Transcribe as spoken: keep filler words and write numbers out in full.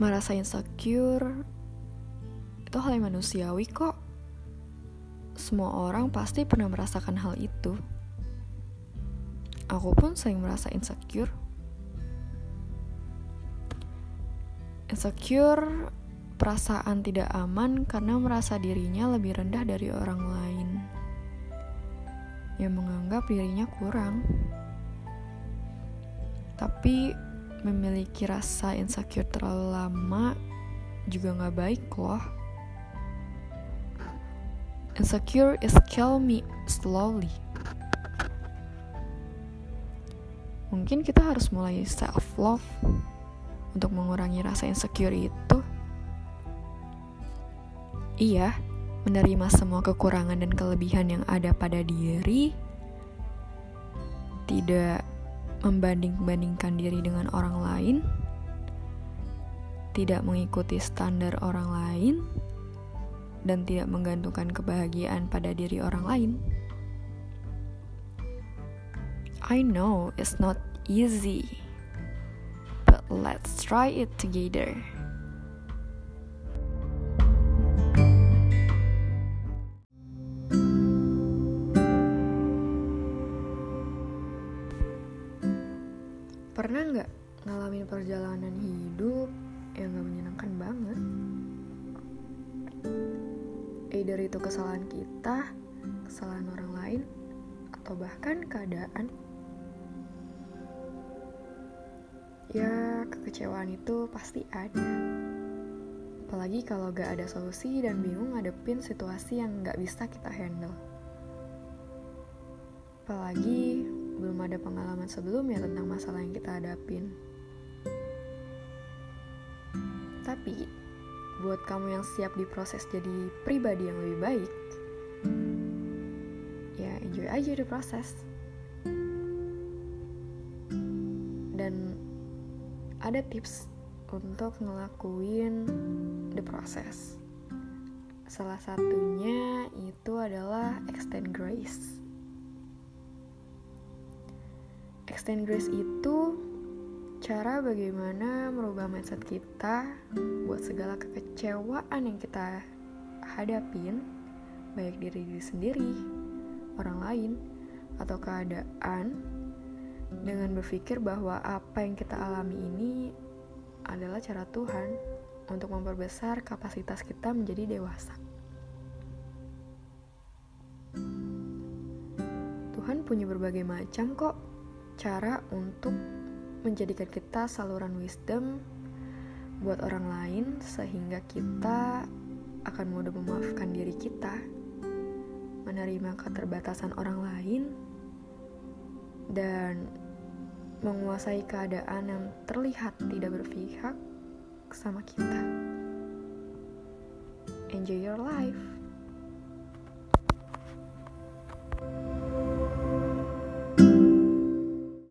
Merasa insecure itu hal yang manusiawi kok. Semua orang pasti pernah merasakan hal itu. Aku pun sering merasa insecure. Insecure, perasaan tidak aman karena merasa dirinya lebih rendah dari orang lain, yang menganggap dirinya kurang. Tapi memiliki rasa insecure terlalu lama juga gak baik loh. Insecure is kill me slowly. Mungkin kita harus mulai self-love untuk mengurangi rasa insecure itu. Iya, menerima semua kekurangan dan kelebihan yang ada pada diri. Tidak membanding-bandingkan diri dengan orang lain. Tidak mengikuti standar orang lain. Dan tidak menggantungkan kebahagiaan pada diri orang lain. I know it's not easy, but let's try it together. Pernah nggak ngalamin perjalanan hidup yang nggak menyenangkan banget? Either itu kesalahan kita, kesalahan orang lain, atau bahkan keadaan. Ya, kekecewaan itu pasti ada. Apalagi kalau gak ada solusi dan bingung ngadepin situasi yang gak bisa kita handle. Apalagi belum ada pengalaman sebelumnya tentang masalah yang kita hadapin. Tapi, buat kamu yang siap diproses jadi pribadi yang lebih baik, ya enjoy aja the process. Dan ada tips untuk ngelakuin the process. Salah satunya itu adalah extend grace. Extend grace itu cara bagaimana merubah mindset kita buat segala kekecewaan yang kita hadapin, baik diri diri sendiri, orang lain, atau keadaan, dengan berpikir bahwa apa yang kita alami ini adalah cara Tuhan untuk memperbesar kapasitas kita menjadi dewasa. Tuhan punya berbagai macam kok cara untuk menjadikan kita saluran wisdom buat orang lain, sehingga kita akan mudah memaafkan diri kita, menerima keterbatasan orang lain, dan menguasai keadaan yang terlihat tidak berpihak sama kita. Enjoy your life.